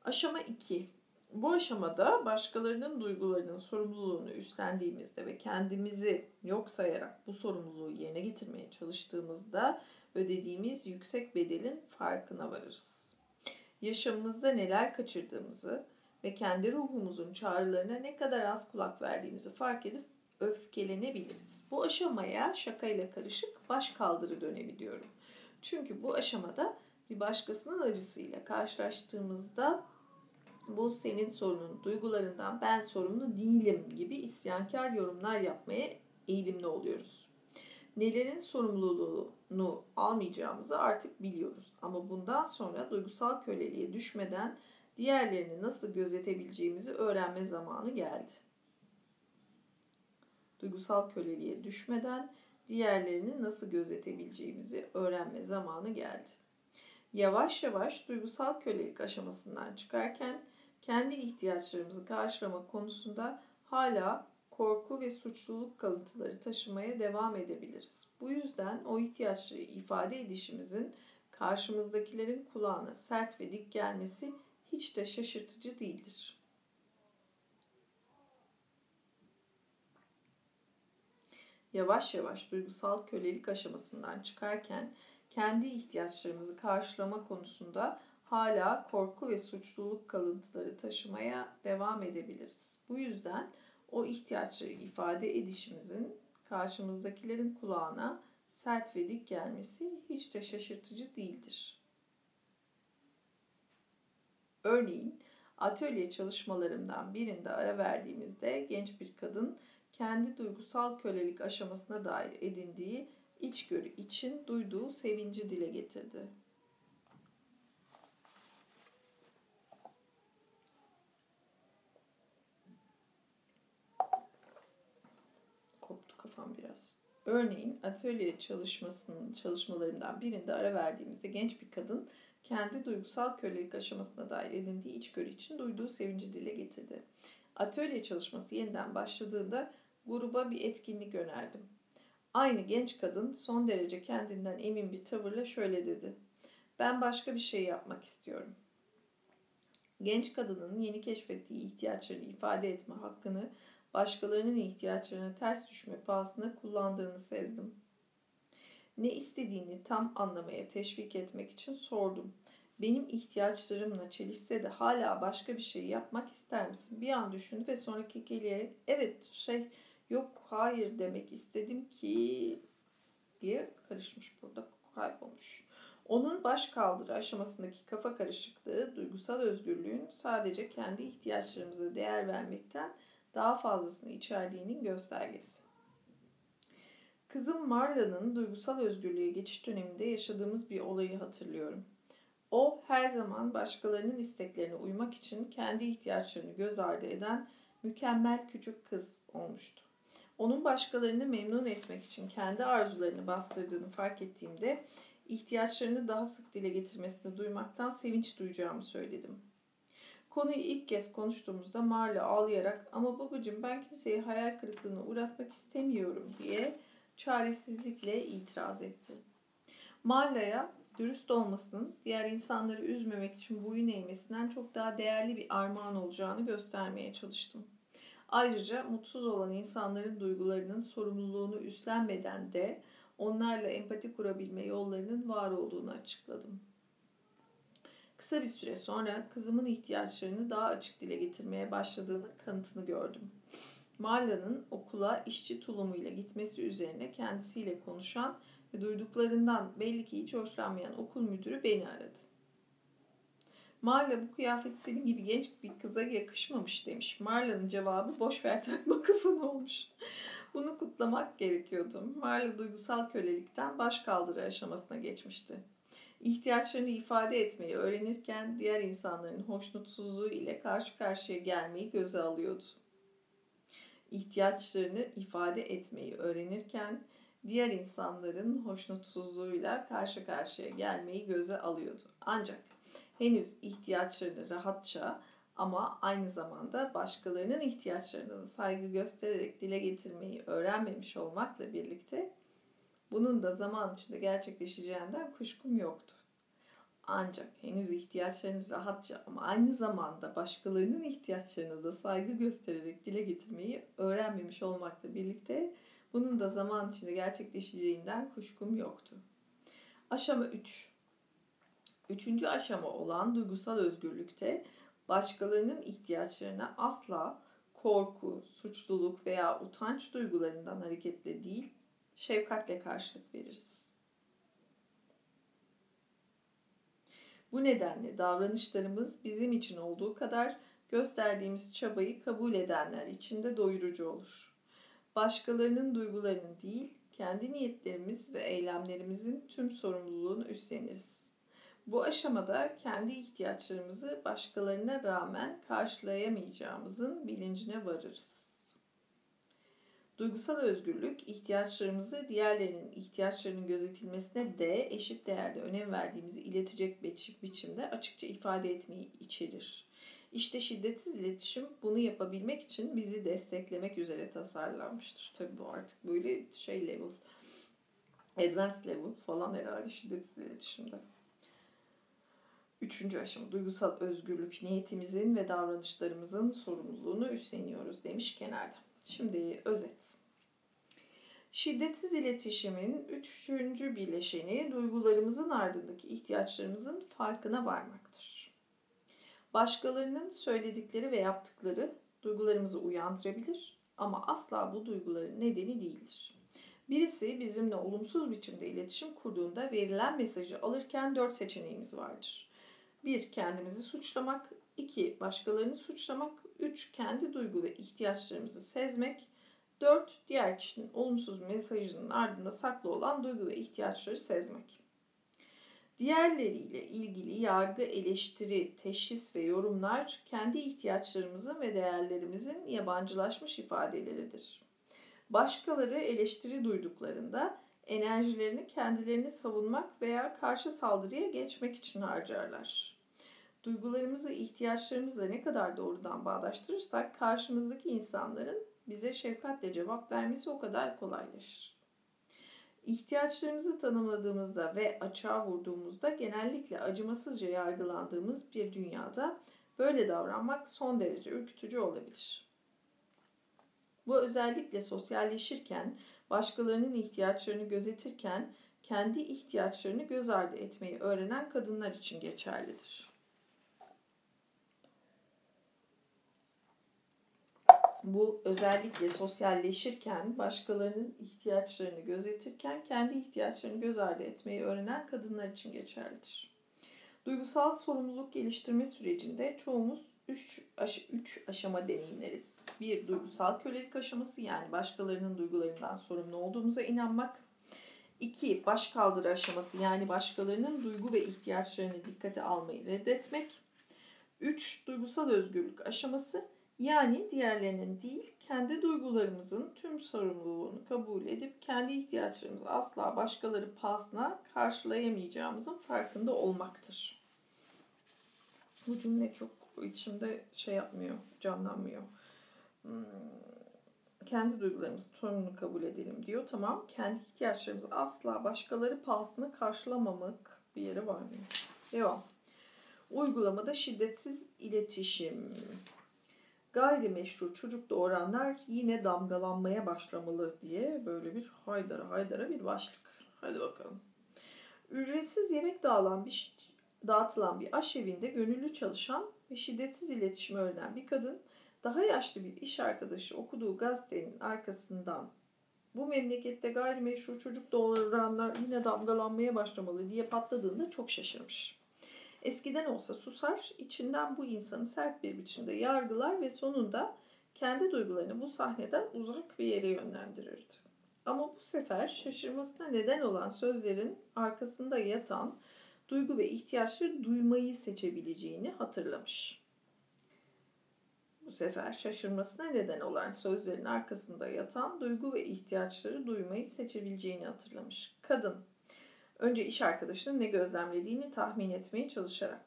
Aşama iki. Bu aşamada başkalarının duygularının sorumluluğunu üstlendiğimizde ve kendimizi yok sayarak bu sorumluluğu yerine getirmeye çalıştığımızda ödediğimiz yüksek bedelin farkına varırız. Yaşamımızda neler kaçırdığımızı ve kendi ruhumuzun çağrılarına ne kadar az kulak verdiğimizi fark edip öfkelenebiliriz. Bu aşamaya şakayla karışık başkaldırı dönemi diyorum. Çünkü bu aşamada bir başkasının acısıyla karşılaştığımızda bu senin sorunun, duygularından ben sorumlu değilim gibi isyankar yorumlar yapmaya eğilimli oluyoruz. Nelerin sorumluluğunu almayacağımızı artık biliyoruz. Ama bundan sonra duygusal köleliğe düşmeden diğerlerini nasıl gözetebileceğimizi öğrenme zamanı geldi. Duygusal köleliğe düşmeden diğerlerini nasıl gözetebileceğimizi öğrenme zamanı geldi. Yavaş yavaş duygusal kölelik aşamasından çıkarken kendi ihtiyaçlarımızı karşılama konusunda hala korku ve suçluluk kalıntıları taşımaya devam edebiliriz. Bu yüzden o ihtiyaçları ifade edişimizin karşımızdakilerin kulağına sert ve dik gelmesi hiç de şaşırtıcı değildir. Yavaş yavaş duygusal kölelik aşamasından çıkarken kendi ihtiyaçlarımızı karşılama konusunda hala korku ve suçluluk kalıntıları taşımaya devam edebiliriz. Bu yüzden o ihtiyaçları ifade edişimizin karşımızdakilerin kulağına sert ve dik gelmesi hiç de şaşırtıcı değildir. Örneğin atölye çalışmalarımdan birinde ara verdiğimizde genç bir kadın kendi duygusal kölelik aşamasına dair edindiği içgörü için duyduğu sevinci dile getirdi. Koptu kafam biraz. Örneğin atölye çalışmasının çalışmalarından birinde ara verdiğimizde genç bir kadın kendi duygusal kölelik aşamasına dair edindiği içgörü için duyduğu sevinci dile getirdi. Atölye çalışması yeniden başladığında gruba bir etkinlik önerdim. Aynı genç kadın son derece kendinden emin bir tavırla şöyle dedi. Ben başka bir şey yapmak istiyorum. Genç kadının yeni keşfettiği ihtiyaçlarını ifade etme hakkını başkalarının ihtiyaçlarına ters düşme pahasına kullandığını sezdim. Ne istediğini tam anlamaya teşvik etmek için sordum. Benim ihtiyaçlarımla çelişse de hala başka bir şey yapmak ister misin? Bir an düşündü ve sonra kekeleyerek evet şey... Yok hayır demek istedim ki diye karışmış burada kaybolmuş. Onun başkaldırı aşamasındaki kafa karışıklığı duygusal özgürlüğün sadece kendi ihtiyaçlarımıza değer vermekten daha fazlasını içerdiğinin göstergesi. Kızım Marla'nın duygusal özgürlüğe geçiş döneminde yaşadığımız bir olayı hatırlıyorum. O her zaman başkalarının isteklerine uymak için kendi ihtiyaçlarını göz ardı eden mükemmel küçük kız olmuştu. Onun başkalarını memnun etmek için kendi arzularını bastırdığını fark ettiğimde ihtiyaçlarını daha sık dile getirmesini duymaktan sevinç duyacağımı söyledim. Konuyu ilk kez konuştuğumuzda Marla ağlayarak ama babacığım ben kimseyi hayal kırıklığına uğratmak istemiyorum diye çaresizlikle itiraz etti. Marla'ya dürüst olmasının diğer insanları üzmemek için boyun eğmesinden çok daha değerli bir armağan olacağını göstermeye çalıştım. Ayrıca mutsuz olan insanların duygularının sorumluluğunu üstlenmeden de onlarla empati kurabilme yollarının var olduğunu açıkladım. Kısa bir süre sonra kızımın ihtiyaçlarını daha açık dile getirmeye başladığının kanıtını gördüm. Marla'nın okula işçi tulumuyla gitmesi üzerine kendisiyle konuşan ve duyduklarından belli ki hiç hoşlanmayan okul müdürü beni aradı. "Marla, bu kıyafet senin gibi genç bir kıza yakışmamış," demiş. Marla'nın cevabı "boş ver, takma kafana" olmuş. Bunu kutlamak gerekiyordu. Marla duygusal kölelikten başkaldırı aşamasına geçmişti. İhtiyaçlarını ifade etmeyi öğrenirken diğer insanların hoşnutsuzluğu ile karşı karşıya gelmeyi göze alıyordu. İhtiyaçlarını ifade etmeyi öğrenirken diğer insanların hoşnutsuzluğuyla karşı karşıya gelmeyi göze alıyordu. Ancak henüz ihtiyaçlarını rahatça ama aynı zamanda başkalarının ihtiyaçlarına saygı göstererek dile getirmeyi öğrenmemiş olmakla birlikte bunun da zaman içinde gerçekleşeceğinden kuşkum yoktu. Ancak henüz ihtiyaçlarını rahatça ama aynı zamanda başkalarının ihtiyaçlarına da saygı göstererek dile getirmeyi öğrenmemiş olmakla birlikte bunun da zaman içinde gerçekleşeceğinden kuşkum yoktu. Aşama üç. Üçüncü aşama olan duygusal özgürlükte başkalarının ihtiyaçlarına asla korku, suçluluk veya utanç duygularından hareketle değil, şefkatle karşılık veririz. Bu nedenle davranışlarımız bizim için olduğu kadar gösterdiğimiz çabayı kabul edenler için de doyurucu olur. Başkalarının duygularının değil, kendi niyetlerimiz ve eylemlerimizin tüm sorumluluğunu üstleniriz. Bu aşamada kendi ihtiyaçlarımızı başkalarına rağmen karşılayamayacağımızın bilincine varırız. Duygusal özgürlük, ihtiyaçlarımızı diğerlerinin ihtiyaçlarının gözetilmesine de eşit değerde önem verdiğimizi iletecek biçimde açıkça ifade etmeyi içerir. İşte şiddetsiz iletişim bunu yapabilmek için bizi desteklemek üzere tasarlanmıştır. Tabii bu artık böyle şey level, advanced level falan herhalde şiddetsiz iletişimde. Üçüncü aşama, duygusal özgürlük, niyetimizin ve davranışlarımızın sorumluluğunu üstleniyoruz demiş kenarda. Şimdi özet. Şiddetsiz iletişimin üçüncü bileşeni duygularımızın ardındaki ihtiyaçlarımızın farkına varmaktır. Başkalarının söyledikleri ve yaptıkları duygularımızı uyandırabilir ama asla bu duyguların nedeni değildir. Birisi bizimle olumsuz biçimde iletişim kurduğunda verilen mesajı alırken dört seçeneğimiz vardır. bir Kendimizi suçlamak. iki Başkalarını suçlamak. üç Kendi duygu ve ihtiyaçlarımızı sezmek. dört Diğer kişinin olumsuz mesajının ardında saklı olan duygu ve ihtiyaçları sezmek. Diğerleriyle ilgili yargı, eleştiri, teşhis ve yorumlar kendi ihtiyaçlarımızın ve değerlerimizin yabancılaşmış ifadeleridir. Başkaları eleştiri duyduklarında enerjilerini kendilerini savunmak veya karşı saldırıya geçmek için harcarlar. Duygularımızı ihtiyaçlarımızla ne kadar doğrudan bağdaştırırsak karşımızdaki insanların bize şefkatle cevap vermesi o kadar kolaylaşır. İhtiyaçlarımızı tanımladığımızda ve açığa vurduğumuzda genellikle acımasızca yargılandığımız bir dünyada böyle davranmak son derece ürkütücü olabilir. Bu özellikle sosyalleşirken, başkalarının ihtiyaçlarını gözetirken kendi ihtiyaçlarını göz ardı etmeyi öğrenen kadınlar için geçerlidir. Bu özellikle sosyalleşirken, başkalarının ihtiyaçlarını gözetirken kendi ihtiyaçlarını göz ardı etmeyi öğrenen kadınlar için geçerlidir. Duygusal sorumluluk geliştirme sürecinde çoğumuz üç aşama deneyimleriz. bir Duygusal kölelik aşaması, yani başkalarının duygularından sorumlu olduğumuza inanmak. iki Başkaldırı aşaması, yani başkalarının duygu ve ihtiyaçlarını dikkate almayı reddetmek. üç Duygusal özgürlük aşaması, yani diğerlerinin değil, kendi duygularımızın tüm sorumluluğunu kabul edip kendi ihtiyaçlarımızı asla başkaları pahasına karşılayamayacağımızın farkında olmaktır. Bu cümle çok içimde şey yapmıyor, canlanmıyor. Hmm, kendi duygularımızın sorumluluğunu kabul edelim diyor. Tamam, kendi ihtiyaçlarımızı asla başkaları pahasına karşılamamak bir yere varmıyor. Devam. Uygulamada şiddetsiz iletişim. Gayrimeşru çocuk doğuranlar yine damgalanmaya başlamalı diye böyle bir haydara haydara bir başlık. Hadi bakalım. Ücretsiz yemek dağılan bir, dağıtılan bir aşevinde gönüllü çalışan ve şiddetsiz iletişimi öğrenen bir kadın daha yaşlı bir iş arkadaşı okuduğu gazetenin arkasından bu memlekette gayrimeşru çocuk doğuranlar yine damgalanmaya başlamalı diye patladığında çok şaşırmış. Eskiden olsa susar, içinden bu insanı sert bir biçimde yargılar ve sonunda kendi duygularını bu sahneden uzak bir yere yönlendirirdi. Ama bu sefer şaşırmasına neden olan sözlerin arkasında yatan duygu ve ihtiyaçları duymayı seçebileceğini hatırlamış. Bu sefer şaşırmasına neden olan sözlerin arkasında yatan duygu ve ihtiyaçları duymayı seçebileceğini hatırlamış. Kadın önce iş arkadaşının ne gözlemlediğini tahmin etmeye çalışarak,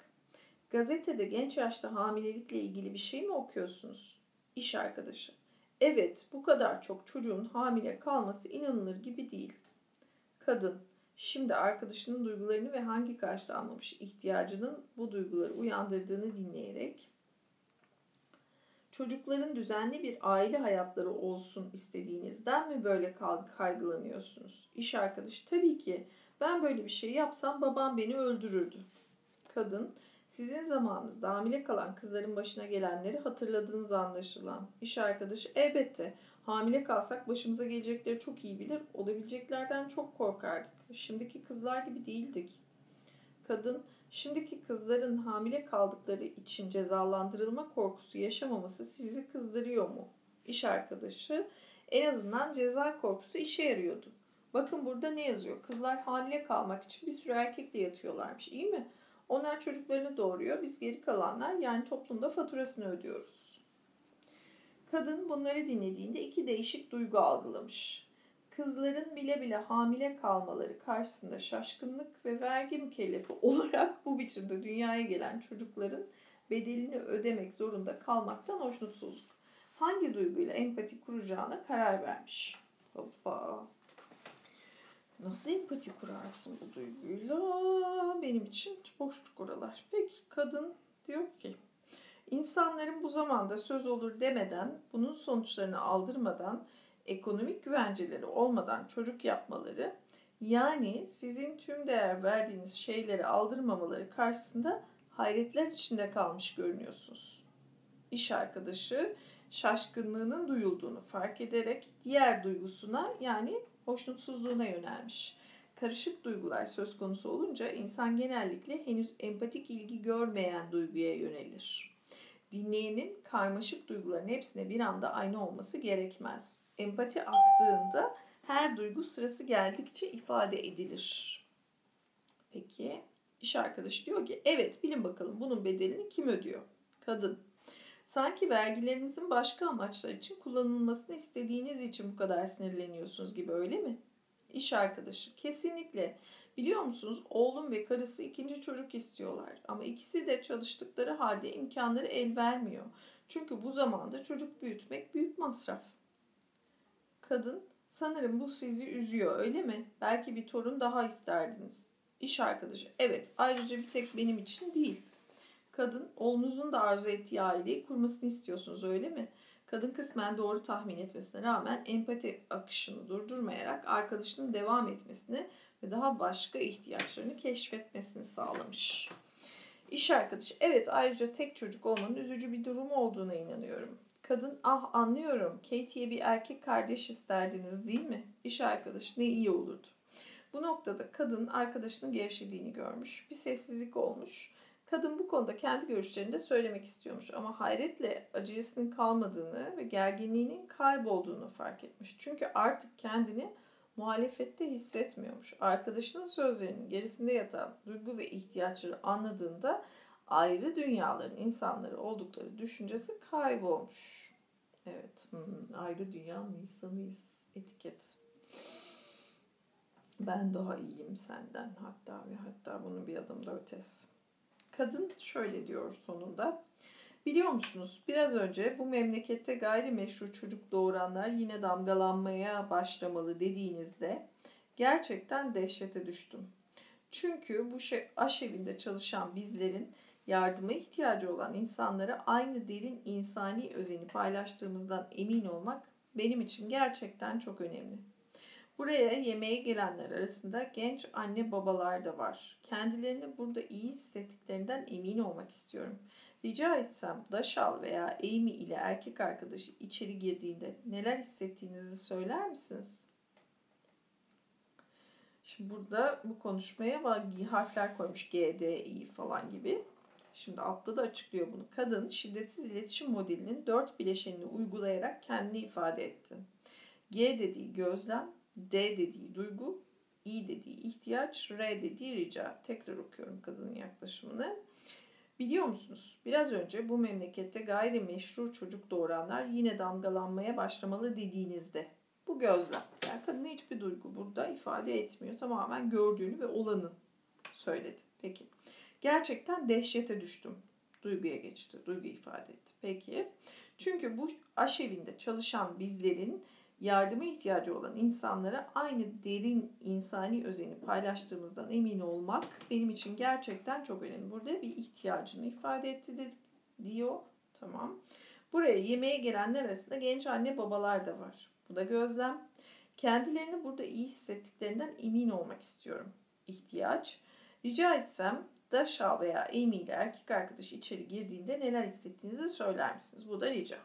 gazetede genç yaşta hamilelikle ilgili bir şey mi okuyorsunuz? İş arkadaşı, evet, bu kadar çok çocuğun hamile kalması inanılır gibi değil. Kadın, şimdi arkadaşının duygularını ve hangi karşılanmamış ihtiyacının bu duyguları uyandırdığını dinleyerek, çocukların düzenli bir aile hayatları olsun istediğinizden mi böyle kaygılanıyorsunuz? İş arkadaşı, tabii ki. Ben böyle bir şey yapsam babam beni öldürürdü. Kadın, sizin zamanınızda hamile kalan kızların başına gelenleri hatırladığınız anlaşılan. İş arkadaşı, elbette hamile kalsak başımıza gelecekleri çok iyi bilir, olabileceklerden çok korkardık. Şimdiki kızlar gibi değildik. Kadın, şimdiki kızların hamile kaldıkları için cezalandırılma korkusu yaşamaması sizi kızdırıyor mu? İş arkadaşı, en azından ceza korkusu işe yarıyordu. Bakın burada ne yazıyor? Kızlar hamile kalmak için bir sürü erkekle yatıyorlarmış, iyi mi? Onlar çocuklarını doğuruyor, biz geri kalanlar yani toplumda faturasını ödüyoruz. Kadın bunları dinlediğinde iki değişik duygu algılamış. Kızların bile bile hamile kalmaları karşısında şaşkınlık ve vergi mükellefi olarak bu biçimde dünyaya gelen çocukların bedelini ödemek zorunda kalmaktan hoşnutsuzluk. Hangi duyguyla empati kuracağına karar vermiş. Hoppa! Nasıl empati kurarsın bu duyguyla? Benim için boşluk oralar. Peki kadın diyor ki, insanların bu zamanda söz olur demeden, bunun sonuçlarını aldırmadan, ekonomik güvenceleri olmadan çocuk yapmaları, yani sizin tüm değer verdiğiniz şeyleri aldırmamaları karşısında hayretler içinde kalmış görünüyorsunuz. İş arkadaşı şaşkınlığının duyulduğunu fark ederek diğer duygusuna yani hoşnutsuzluğuna yönelmiş. Karışık duygular söz konusu olunca insan genellikle henüz empatik ilgi görmeyen duyguya yönelir. Dinleyenin karmaşık duyguların hepsine bir anda aynı olması gerekmez. Empati aktığında her duygu sırası geldikçe ifade edilir. Peki iş arkadaşı diyor ki, evet bilin bakalım bunun bedelini kim ödüyor? Kadın. Sanki vergilerimizin başka amaçlar için kullanılmasını istediğiniz için bu kadar sinirleniyorsunuz gibi, öyle mi? İş arkadaşı, kesinlikle. Biliyor musunuz, oğlum ve karısı ikinci çocuk istiyorlar ama ikisi de çalıştıkları halde imkanları el vermiyor. Çünkü bu zamanda çocuk büyütmek büyük masraf. Kadın, sanırım bu sizi üzüyor, öyle mi? Belki bir torun daha isterdiniz. İş arkadaşı, evet, ayrıca bir tek benim için değil. Kadın, oğlunuzun da arzu ettiği aileyi kurmasını istiyorsunuz, öyle mi? Kadın kısmen doğru tahmin etmesine rağmen empati akışını durdurmayarak arkadaşının devam etmesini ve daha başka ihtiyaçlarını keşfetmesini sağlamış. İş arkadaşı, evet ayrıca tek çocuk olmanın üzücü bir durum olduğuna inanıyorum. Kadın, ah anlıyorum, Katie'ye bir erkek kardeş isterdiniz değil mi? İş arkadaşı, ne iyi olurdu. Bu noktada kadın arkadaşının gevşediğini görmüş, bir sessizlik olmuş. Kadın bu konuda kendi görüşlerini de söylemek istiyormuş ama hayretle acıyasının kalmadığını ve gerginliğinin kaybolduğunu fark etmiş. Çünkü artık kendini muhalefette hissetmiyormuş. Arkadaşının sözlerinin gerisinde yatan duygu ve ihtiyaçları anladığında ayrı dünyaların insanları oldukları düşüncesi kaybolmuş. Evet, hmm, ayrı dünyanın insanıyız etiket. Ben daha iyiyim senden hatta ve hatta bunun bir adım da ötesi. Kadın şöyle diyor sonunda, biliyor musunuz biraz önce bu memlekette gayrimeşru çocuk doğuranlar yine damgalanmaya başlamalı dediğinizde gerçekten dehşete düştüm. Çünkü bu aşevinde çalışan bizlerin yardıma ihtiyacı olan insanlara aynı derin insani özeni paylaştığımızdan emin olmak benim için gerçekten çok önemli. Buraya yemeğe gelenler arasında genç anne babalar da var. Kendilerini burada iyi hissettiklerinden emin olmak istiyorum. Rica etsem Daşal veya Amy ile erkek arkadaşı içeri girdiğinde neler hissettiğinizi söyler misiniz? Şimdi burada bu konuşmaya harfler koymuş. G, D, I falan gibi. Şimdi altta da açıklıyor bunu. Kadın şiddetsiz iletişim modelinin dört bileşenini uygulayarak kendini ifade etti. G dediği gözlem, D dediği duygu, I dediği ihtiyaç, R dediği rica. Tekrar okuyorum kadının yaklaşımını. Biliyor musunuz? Biraz önce bu memlekette gayrimeşru çocuk doğuranlar yine damgalanmaya başlamalı dediğinizde bu gözlem. Yani kadına hiçbir duygu burada ifade etmiyor. Tamamen gördüğünü ve olanı söyledi. Peki. Gerçekten dehşete düştüm. Duyguya geçti. Duygu ifade etti. Peki. Çünkü bu aşevinde çalışan bizlerin yardıma ihtiyacı olan insanlara aynı derin insani özeni paylaştığımızdan emin olmak benim için gerçekten çok önemli. Burada bir ihtiyacını ifade etti de, diyor. Tamam. Buraya yemeğe gelenler arasında genç anne babalar da var. Bu da gözlem. Kendilerini burada iyi hissettiklerinden emin olmak istiyorum. İhtiyaç. Rica etsem Daşal veya Amy ile erkek arkadaşı içeri girdiğinde neler hissettiğinizi söyler misiniz? Bu da rica.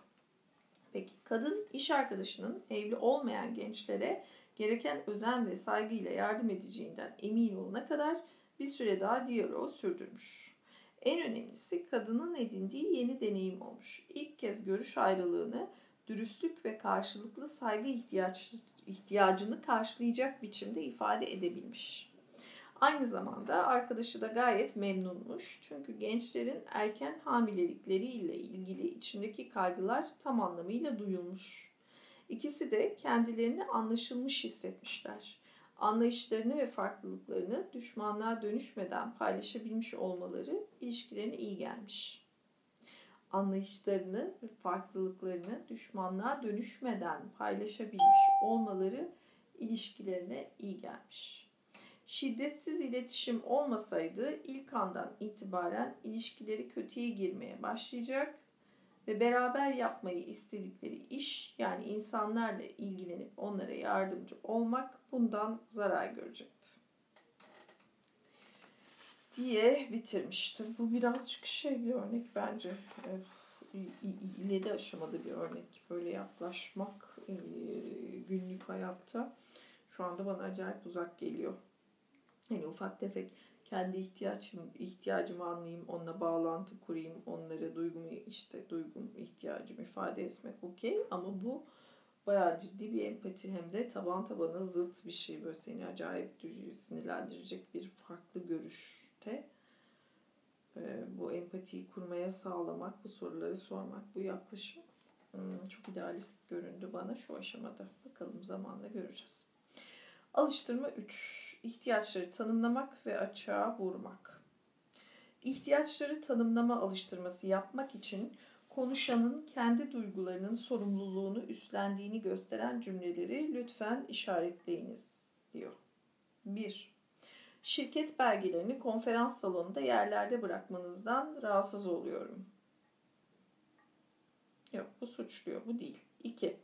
Peki kadın iş arkadaşının evli olmayan gençlere gereken özen ve saygıyla yardım edeceğinden emin olana kadar bir süre daha diyaloğu sürdürmüş. En önemlisi kadının edindiği yeni deneyim olmuş. İlk kez görüş ayrılığını dürüstlük ve karşılıklı saygı ihtiyaç, ihtiyacını karşılayacak biçimde ifade edebilmiş. Aynı zamanda arkadaşı da gayet memnunmuş. Çünkü gençlerin erken hamilelikleriyle ilgili içindeki kaygılar tam anlamıyla duyulmuş. İkisi de kendilerini anlaşılmış hissetmişler. Anlayışlarını ve farklılıklarını düşmanlığa dönüşmeden paylaşabilmiş olmaları ilişkilerine iyi gelmiş. Anlayışlarını ve farklılıklarını düşmanlığa dönüşmeden paylaşabilmiş olmaları ilişkilerine iyi gelmiş. Şiddetsiz iletişim olmasaydı ilk andan itibaren ilişkileri kötüye girmeye başlayacak ve beraber yapmayı istedikleri iş, yani insanlarla ilgilenip onlara yardımcı olmak, bundan zarar görecekti diye bitirmiştim. Bu birazcık şey bir örnek bence. İleri aşamada bir örnek. Böyle yaklaşmak günlük hayatta şu anda bana acayip uzak geliyor. Hani ufak tefek kendi ihtiyacım, ihtiyacımı anlayayım, onunla bağlantı kurayım, onlara duygumu, işte duygum, ihtiyacımı ifade etmek okey. Ama bu bayağı ciddi bir empati, hem de taban tabana zıt bir şey. Böyle seni acayip sinirlendirecek bir farklı görüşte ee, bu empatiyi kurmaya sağlamak, bu soruları sormak, bu yaklaşım hmm, çok idealist göründü bana şu aşamada. Bakalım zamanla göreceğiz. Alıştırma üç. İhtiyaçları tanımlamak ve açığa vurmak. İhtiyaçları tanımlama alıştırması yapmak için konuşanın kendi duygularının sorumluluğunu üstlendiğini gösteren cümleleri lütfen işaretleyiniz diyor. bir. Şirket belgelerini konferans salonunda yerlerde bırakmanızdan rahatsız oluyorum. Yok, bu suçluyor, bu değil. iki.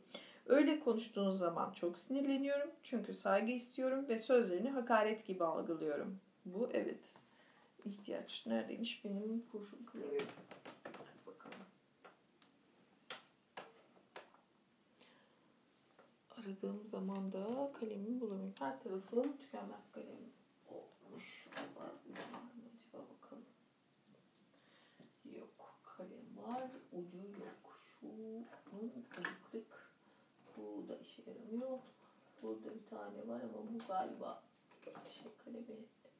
Öyle konuştuğunuz zaman çok sinirleniyorum çünkü saygı istiyorum ve sözlerini hakaret gibi algılıyorum. Bu evet. İhtiyaç neredeymiş benim kurşun klavye? Hadi bakalım. Aradığım zaman da kalemimi bulamıyorum. Her tarafım tükenmez kalem olmuş. Var mı acaba bakalım. Yok, kalem var, ucu yok. Şunun kırık. Bu da işe yaramıyor. Burada bir tane var ama bu galiba şey kalemi,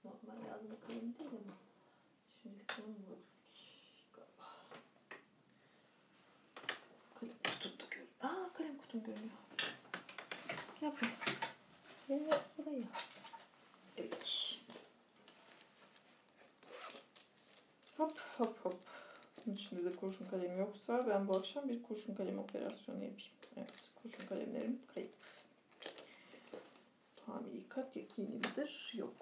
normal yazma kalemi değil mi? Şimdi kalemi bulduk galiba. Kalem kutum da görünüyor. Aa, kalem kutum görünüyor. Gel buraya. Gel buraya. Evet. Hop hop hop. Bunun içinde de kurşun kalem yoksa ben bu akşam bir kurşun kalem operasyonu yapayım. Evet, kurşun kalemlerim kayıp. Hamili kat yakinidir. Yok.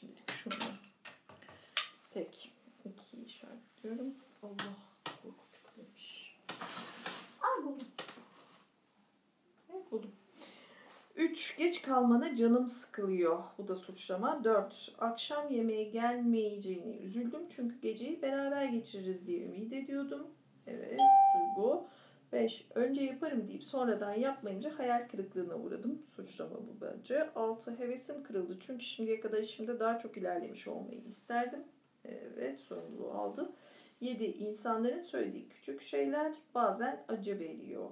şimdilik şurada. Peki. İkiyi işaretliyorum. Allah korkunç demiş. Ay buldum. Evet buldum. üç. Geç kalmana canım sıkılıyor. Bu da suçlama. dört. Akşam yemeğe gelmeyeceğini üzüldüm. Çünkü geceyi beraber geçiririz diye ümit ediyordum. Evet, Duygu. beş. Önce yaparım deyip sonradan yapmayınca hayal kırıklığına uğradım. Suçlama bu bence. altı. Hevesim kırıldı. Çünkü şimdiye kadar işimde daha çok ilerlemiş olmayı isterdim. Evet, sorumluluğu aldı. yedi. İnsanların söylediği küçük şeyler bazen acı veriyor.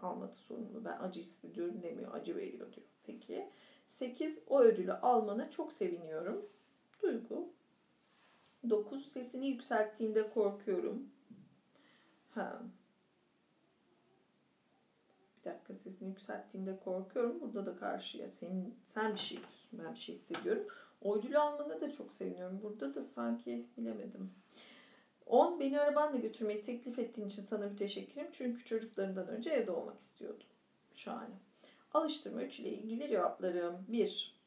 Almadı sorumlu. Ben acı hissediyorum demiyor. Acı veriyor diyor. Peki. sekiz. O ödülü almana çok seviniyorum. Duygu. dokuz. Sesini yükselttiğinde korkuyorum. Ha. Bir dakika, sesini yükselttiğinde korkuyorum. Burada da karşıya senin, sen bir şey yapıyorsun. Ben bir şey hissediyorum. O ödülü almana da çok seviniyorum. Burada da sanki bilemedim. on. Beni arabanla götürmeyi teklif ettiğin için sana müteşekkirim. Çünkü çocuklarından önce evde olmak istiyordum. Şahane. Alıştırma üç ile ilgili cevaplarım. bir.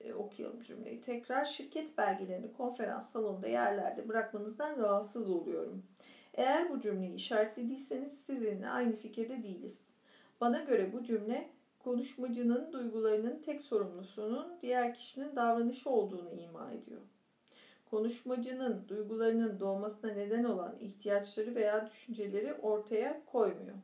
E, okuyalım cümleyi. Tekrar şirket belgelerini konferans salonunda yerlerde bırakmanızdan rahatsız oluyorum. Eğer bu cümleyi işaretlediyseniz sizinle aynı fikirde değiliz. Bana göre bu cümle konuşmacının duygularının tek sorumlusunun diğer kişinin davranışı olduğunu ima ediyor. Konuşmacının duygularının doğmasına neden olan ihtiyaçları veya düşünceleri ortaya koymuyor.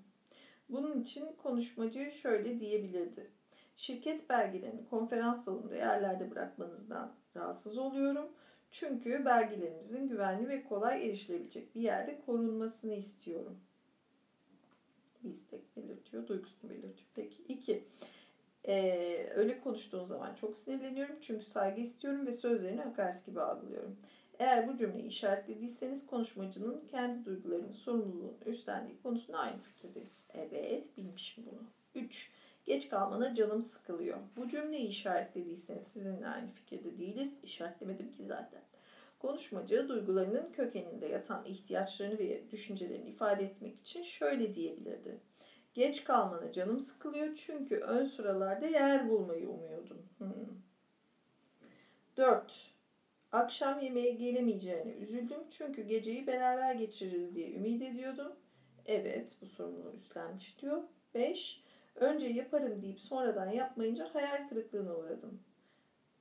Bunun için konuşmacı şöyle diyebilirdi. Şirket belgelerini konferans salonunda yerlerde bırakmanızdan rahatsız oluyorum. Çünkü belgelerimizin güvenli ve kolay erişilebilecek bir yerde korunmasını istiyorum. Bir istek belirtiyor, duygusunu belirtiyor. Peki iki. Ee, öyle konuştuğun zaman çok sinirleniyorum çünkü saygı istiyorum ve sözlerini hakaret gibi algılıyorum. Eğer bu cümleyi işaretlediyseniz konuşmacının kendi duygularının sorumluluğunu üstlendiği konusunda aynı fikirdeyiz. Evet, bilmişim bunu. üç. Geç kalmana canım sıkılıyor. Bu cümleyi işaretlediyseniz sizinle aynı fikirde değiliz. İşaretlemedim ki zaten. Konuşmacı duygularının kökeninde yatan ihtiyaçlarını ve düşüncelerini ifade etmek için şöyle diyebilirdi. Geç kalmana canım sıkılıyor çünkü ön sıralarda yer bulmayı umuyordum. Hmm. dört. Akşam yemeğe gelemeyeceğine üzüldüm çünkü geceyi beraber geçiririz diye ümit ediyordum. Evet, bu sorumluluğu üstlenmiş diyor. beş. Önce yaparım deyip sonradan yapmayınca hayal kırıklığına uğradım.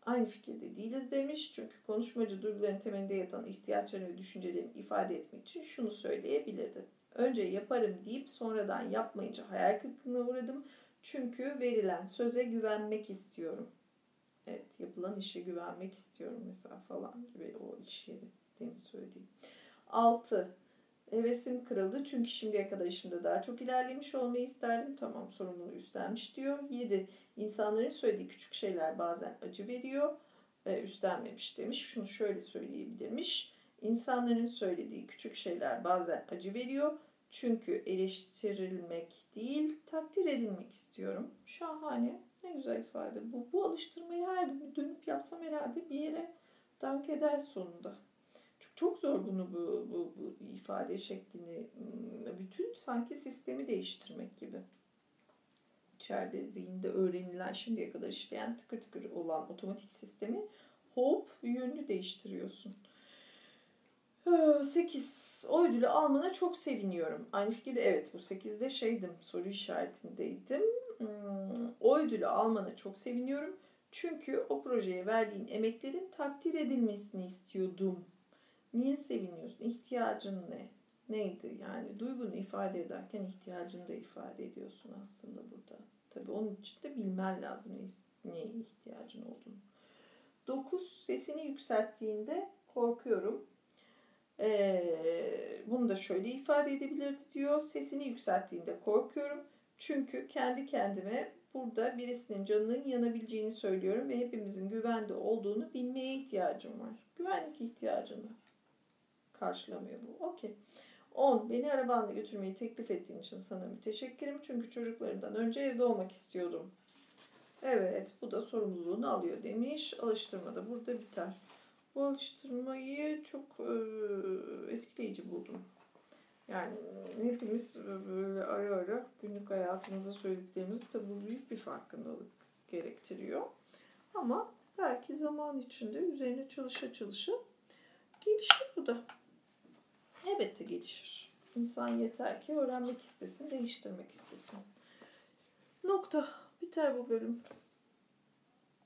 Aynı fikirde değiliz demiş çünkü konuşmacı duyguların temelinde yatan ihtiyaçlarını ve düşüncelerini ifade etmek için şunu söyleyebilirdi. Önce yaparım deyip sonradan yapmayınca hayal kırıklığına uğradım. Çünkü verilen söze güvenmek istiyorum. Evet, yapılan işe güvenmek istiyorum mesela falan gibi o iş yeri demin söylediğim. altı. Hevesim kırıldı çünkü şimdiye kadar işimde daha çok ilerlemiş olmayı isterdim. Tamam, sorumluluğu üstlenmiş diyor. yedi. İnsanların söylediği küçük şeyler bazen acı veriyor. Ee, üstlenmemiş demiş. Şunu şöyle söyleyebilirmiş. İnsanların söylediği küçük şeyler bazen acı veriyor. Çünkü eleştirilmek değil, takdir edilmek istiyorum. Şahane. Ne güzel ifade bu. Bu alıştırmayı her gün dönüp yapsam herhalde bir yere dank eder sonunda. Çok zor bunu bu, bu, bu ifade şeklini, bütün sanki sistemi değiştirmek gibi. İçeride zihinde öğrenilen, şimdiye kadar işleyen tıkır tıkır olan otomatik sistemi hop yönünü değiştiriyorsun. sekiz. O ödülü almana çok seviniyorum. Aynı fikirde evet, bu sekizde şeydim, soru işaretindeydim. O ödülü almana çok seviniyorum. Çünkü o projeye verdiğin emeklerin takdir edilmesini istiyordum. Niye seviniyorsun? İhtiyacın ne? Neydi? Yani duygunu ifade ederken ihtiyacını da ifade ediyorsun aslında burada. Tabii onun için de bilmen lazım neye ihtiyacın olduğunu. dokuz. Sesini yükselttiğinde korkuyorum. Ee, bunu da şöyle ifade edebilirdi diyor. Sesini yükselttiğinde korkuyorum. Çünkü kendi kendime burada birisinin canının yanabileceğini söylüyorum ve hepimizin güvende olduğunu bilmeye ihtiyacım var. Güvenlik ihtiyacını karşılamıyor bu. Okey. on. Beni arabanla götürmeyi teklif ettiğin için sana müteşekkirim. Çünkü çocuklarından önce evde olmak istiyordum. Evet, bu da sorumluluğunu alıyor demiş. Alıştırma da burada biter. Bu alıştırmayı çok e, etkileyici buldum. Yani hepimiz böyle ara ara günlük hayatımıza söylediklerimiz, tabii bu büyük bir farkındalık gerektiriyor. Ama belki zaman içinde üzerine çalışa çalışa gelişir bu da. Elbette gelişir. İnsan yeter ki öğrenmek istesin, değiştirmek istesin. Nokta. Biter bu bölüm.